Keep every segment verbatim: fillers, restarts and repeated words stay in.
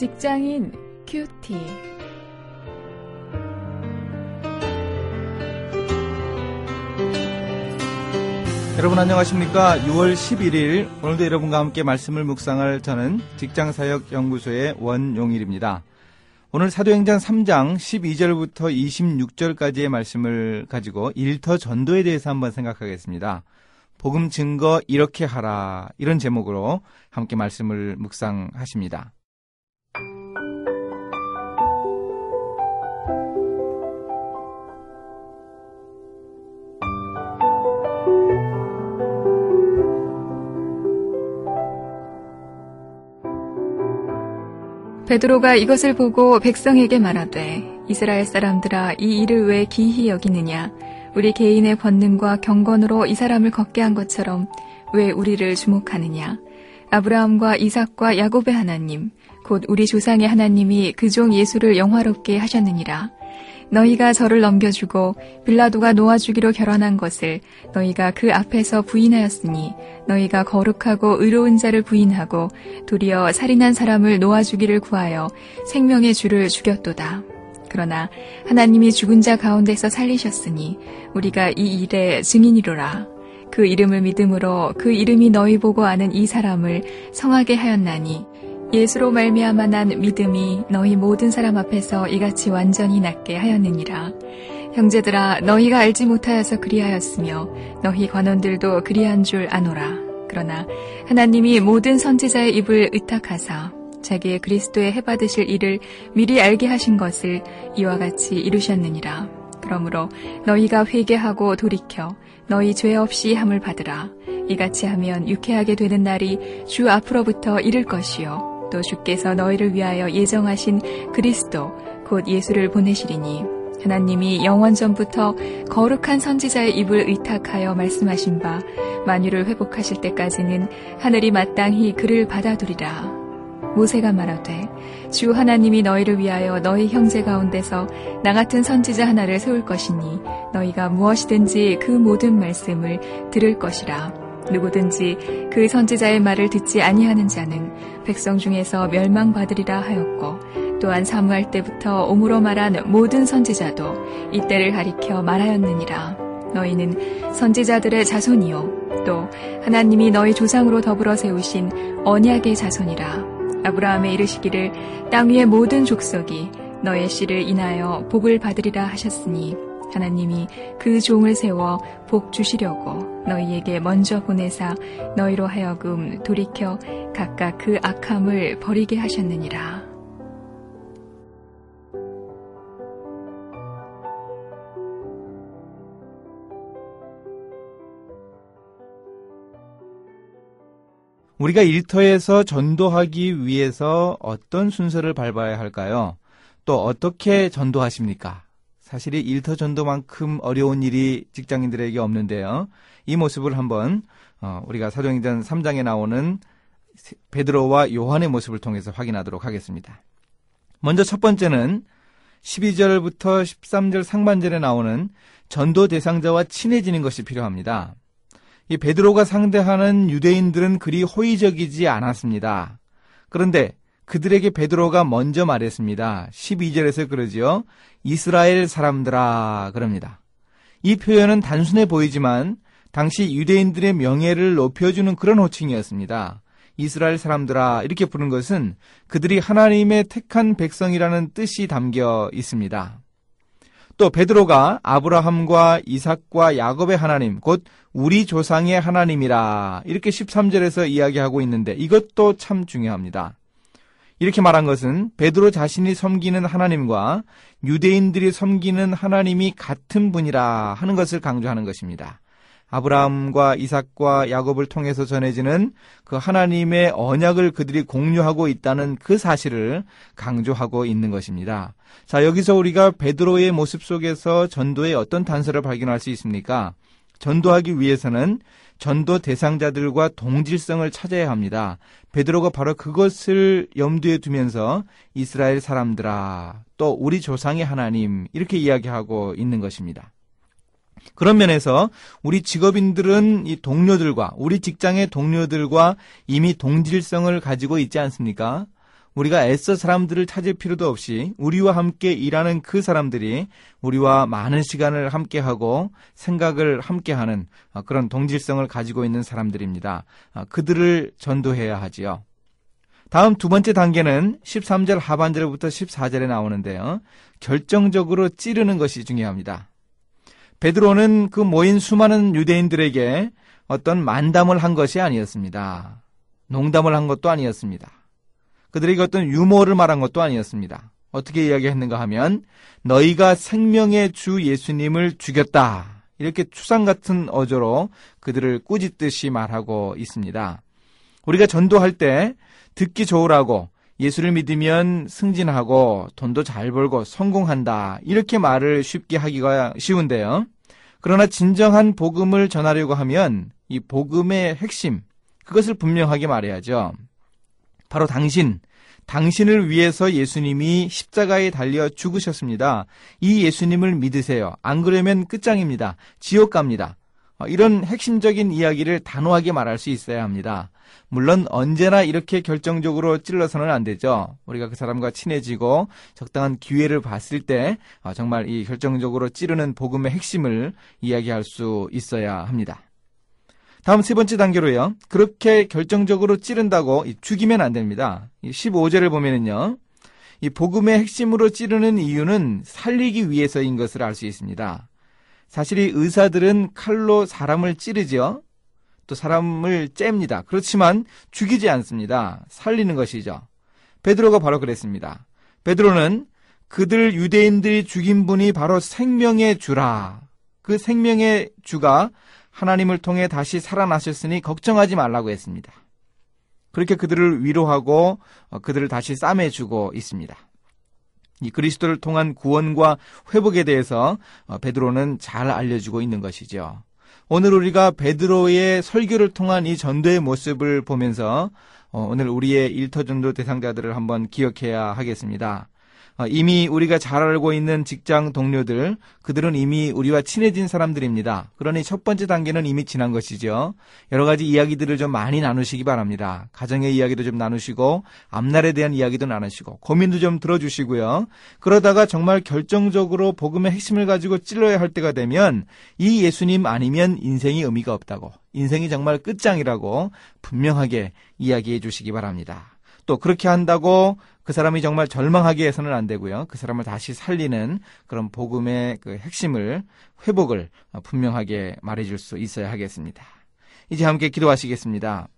직장인 큐티. 여러분 안녕하십니까? 유월 십일일 오늘도 여러분과 함께 말씀을 묵상할 저는 직장사역연구소의 원용일입니다. 오늘 사도행전 삼장 십이절부터 이십육절까지의 말씀을 가지고 일터 전도에 대해서 한번 생각하겠습니다. 복음 증거 이렇게 하라, 이런 제목으로 함께 말씀을 묵상하십니다. 베드로가 이것을 보고 백성에게 말하되, 이스라엘 사람들아, 이 일을 왜 기이히 여기느냐? 우리 개인의 권능과 경건으로 이 사람을 걷게 한 것처럼 왜 우리를 주목하느냐? 아브라함과 이삭과 야곱의 하나님, 곧 우리 조상의 하나님이 그 종 예수를 영화롭게 하셨느니라. 너희가 저를 넘겨주고 빌라도가 놓아주기로 결단한 것을 너희가 그 앞에서 부인하였으니, 너희가 거룩하고 의로운 자를 부인하고 도리어 살인한 사람을 놓아주기를 구하여 생명의 주를 죽였도다. 그러나 하나님이 죽은 자 가운데서 살리셨으니 우리가 이 일에 증인이로라. 그 이름을 믿음으로 그 이름이 너희 보고 아는 이 사람을 성하게 하였나니, 예수로 말미암아 난 믿음이 너희 모든 사람 앞에서 이같이 완전히 낫게 하였느니라. 형제들아, 너희가 알지 못하여서 그리하였으며 너희 관원들도 그리한 줄 아노라. 그러나 하나님이 모든 선지자의 입을 의탁하사 자기의 그리스도의 해받으실 일을 미리 알게 하신 것을 이와 같이 이루셨느니라. 그러므로 너희가 회개하고 돌이켜 너희 죄 없이 함을 받으라. 이같이 하면 유쾌하게 되는 날이 주 앞으로부터 이를 것이요, 또 주께서 너희를 위하여 예정하신 그리스도 곧 예수를 보내시리니, 하나님이 영원 전부터 거룩한 선지자의 입을 의탁하여 말씀하신 바 만유를 회복하실 때까지는 하늘이 마땅히 그를 받아들이라. 모세가 말하되, 주 하나님이 너희를 위하여 너희 형제 가운데서 나 같은 선지자 하나를 세울 것이니 너희가 무엇이든지 그 모든 말씀을 들을 것이라. 누구든지 그 선지자의 말을 듣지 아니하는 자는 백성 중에서 멸망받으리라 하였고, 또한 사무엘 때부터 오므로 말한 모든 선지자도 이때를 가리켜 말하였느니라. 너희는 선지자들의 자손이요, 또 하나님이 너희 조상으로 더불어 세우신 언약의 자손이라. 아브라함에 이르시기를 땅 위의 모든 족속이 너의 씨를 인하여 복을 받으리라 하셨으니, 하나님이 그 종을 세워 복 주시려고 너희에게 먼저 보내사 너희로 하여금 돌이켜 각각 그 악함을 버리게 하셨느니라. 우리가 일터에서 전도하기 위해서 어떤 순서를 밟아야 할까요? 또 어떻게 전도하십니까? 사실 이 일터 전도만큼 어려운 일이 직장인들에게 없는데요. 이 모습을 한번 우리가 사도행전 삼장에 나오는 베드로와 요한의 모습을 통해서 확인하도록 하겠습니다. 먼저 첫 번째는 십이절부터 십삼절 상반절에 나오는 전도 대상자와 친해지는 것이 필요합니다. 이 베드로가 상대하는 유대인들은 그리 호의적이지 않았습니다. 그런데 그들에게 베드로가 먼저 말했습니다. 십이절에서 그러지요. 이스라엘 사람들아, 그럽니다. 이 표현은 단순해 보이지만 당시 유대인들의 명예를 높여주는 그런 호칭이었습니다. 이스라엘 사람들아 이렇게 부른 것은 그들이 하나님의 택한 백성이라는 뜻이 담겨 있습니다. 또 베드로가 아브라함과 이삭과 야곱의 하나님, 곧 우리 조상의 하나님이라, 이렇게 십삼절에서 이야기하고 있는데 이것도 참 중요합니다. 이렇게 말한 것은 베드로 자신이 섬기는 하나님과 유대인들이 섬기는 하나님이 같은 분이라 하는 것을 강조하는 것입니다. 아브라함과 이삭과 야곱을 통해서 전해지는 그 하나님의 언약을 그들이 공유하고 있다는 그 사실을 강조하고 있는 것입니다. 자, 여기서 우리가 베드로의 모습 속에서 전도의 어떤 단서를 발견할 수 있습니까? 전도하기 위해서는 전도 대상자들과 동질성을 찾아야 합니다. 베드로가 바로 그것을 염두에 두면서 이스라엘 사람들아, 또 우리 조상의 하나님, 이렇게 이야기하고 있는 것입니다. 그런 면에서 우리 직업인들은 이 동료들과, 우리 직장의 동료들과 이미 동질성을 가지고 있지 않습니까? 우리가 애써 사람들을 찾을 필요도 없이 우리와 함께 일하는 그 사람들이 우리와 많은 시간을 함께하고 생각을 함께하는 그런 동질성을 가지고 있는 사람들입니다. 그들을 전도해야 하지요. 다음 두 번째 단계는 십삼 절 하반절부터 십사 절에 나오는데요. 결정적으로 찌르는 것이 중요합니다. 베드로는 그 모인 수많은 유대인들에게 어떤 만담을 한 것이 아니었습니다. 농담을 한 것도 아니었습니다. 그들에게 어떤 유머를 말한 것도 아니었습니다. 어떻게 이야기했는가 하면 너희가 생명의 주 예수님을 죽였다. 이렇게 추상 같은 어조로 그들을 꾸짖듯이 말하고 있습니다. 우리가 전도할 때 듣기 좋으라고 예수를 믿으면 승진하고 돈도 잘 벌고 성공한다. 이렇게 말을 쉽게 하기가 쉬운데요. 그러나 진정한 복음을 전하려고 하면 이 복음의 핵심, 그것을 분명하게 말해야죠. 바로 당신, 당신을 위해서 예수님이 십자가에 달려 죽으셨습니다. 이 예수님을 믿으세요. 안 그러면 끝장입니다. 지옥 갑니다. 이런 핵심적인 이야기를 단호하게 말할 수 있어야 합니다. 물론 언제나 이렇게 결정적으로 찔러서는 안 되죠. 우리가 그 사람과 친해지고 적당한 기회를 봤을 때 정말 이 결정적으로 찌르는 복음의 핵심을 이야기할 수 있어야 합니다. 다음 세 번째 단계로요. 그렇게 결정적으로 찌른다고 죽이면 안 됩니다. 십오 절을 보면은요. 이 복음의 핵심으로 찌르는 이유는 살리기 위해서인 것을 알 수 있습니다. 사실 이 의사들은 칼로 사람을 찌르죠. 또 사람을 잽니다. 그렇지만 죽이지 않습니다. 살리는 것이죠. 베드로가 바로 그랬습니다. 베드로는 그들 유대인들이 죽인 분이 바로 생명의 주라. 그 생명의 주가 하나님을 통해 다시 살아나셨으니 걱정하지 말라고 했습니다. 그렇게 그들을 위로하고 그들을 다시 싸매주고 있습니다. 이 그리스도를 통한 구원과 회복에 대해서 베드로는 잘 알려주고 있는 것이죠. 오늘 우리가 베드로의 설교를 통한 이 전도의 모습을 보면서 오늘 우리의 일터전도 대상자들을 한번 기억해야 하겠습니다. 이미 우리가 잘 알고 있는 직장 동료들, 그들은 이미 우리와 친해진 사람들입니다. 그러니 첫 번째 단계는 이미 지난 것이죠. 여러 가지 이야기들을 좀 많이 나누시기 바랍니다. 가정의 이야기도 좀 나누시고 앞날에 대한 이야기도 나누시고 고민도 좀 들어주시고요. 그러다가 정말 결정적으로 복음의 핵심을 가지고 찔러야 할 때가 되면 이 예수님 아니면 인생이 의미가 없다고, 인생이 정말 끝장이라고 분명하게 이야기해 주시기 바랍니다. 또 그렇게 한다고 그 사람이 정말 절망하게 해서는 안 되고요. 그 사람을 다시 살리는 그런 복음의 그 핵심을, 회복을 분명하게 말해줄 수 있어야 하겠습니다. 이제 함께 기도하시겠습니다.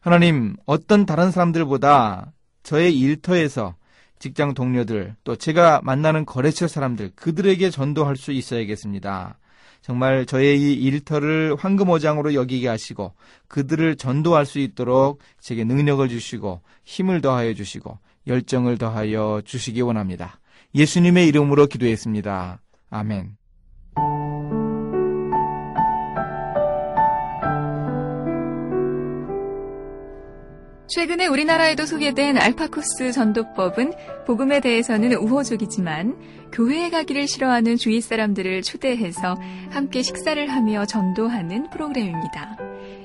하나님, 어떤 다른 사람들보다 저의 일터에서 직장 동료들, 또 제가 만나는 거래처 사람들, 그들에게 전도할 수 있어야겠습니다. 정말 저의 이 일터를 황금어장으로 여기게 하시고 그들을 전도할 수 있도록 제게 능력을 주시고 힘을 더하여 주시고 열정을 더하여 주시기 원합니다. 예수님의 이름으로 기도했습니다. 아멘. 최근에 우리나라에도 소개된 알파쿠스 전도법은 복음에 대해서는 우호적이지만 교회에 가기를 싫어하는 주위 사람들을 초대해서 함께 식사를 하며 전도하는 프로그램입니다.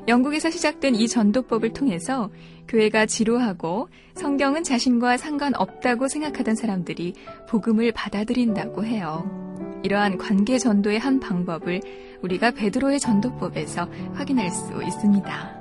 영국에서 시작된 이 전도법을 통해서 교회가 지루하고 성경은 자신과 상관없다고 생각하던 사람들이 복음을 받아들인다고 해요. 이러한 관계 전도의 한 방법을 우리가 베드로의 전도법에서 확인할 수 있습니다.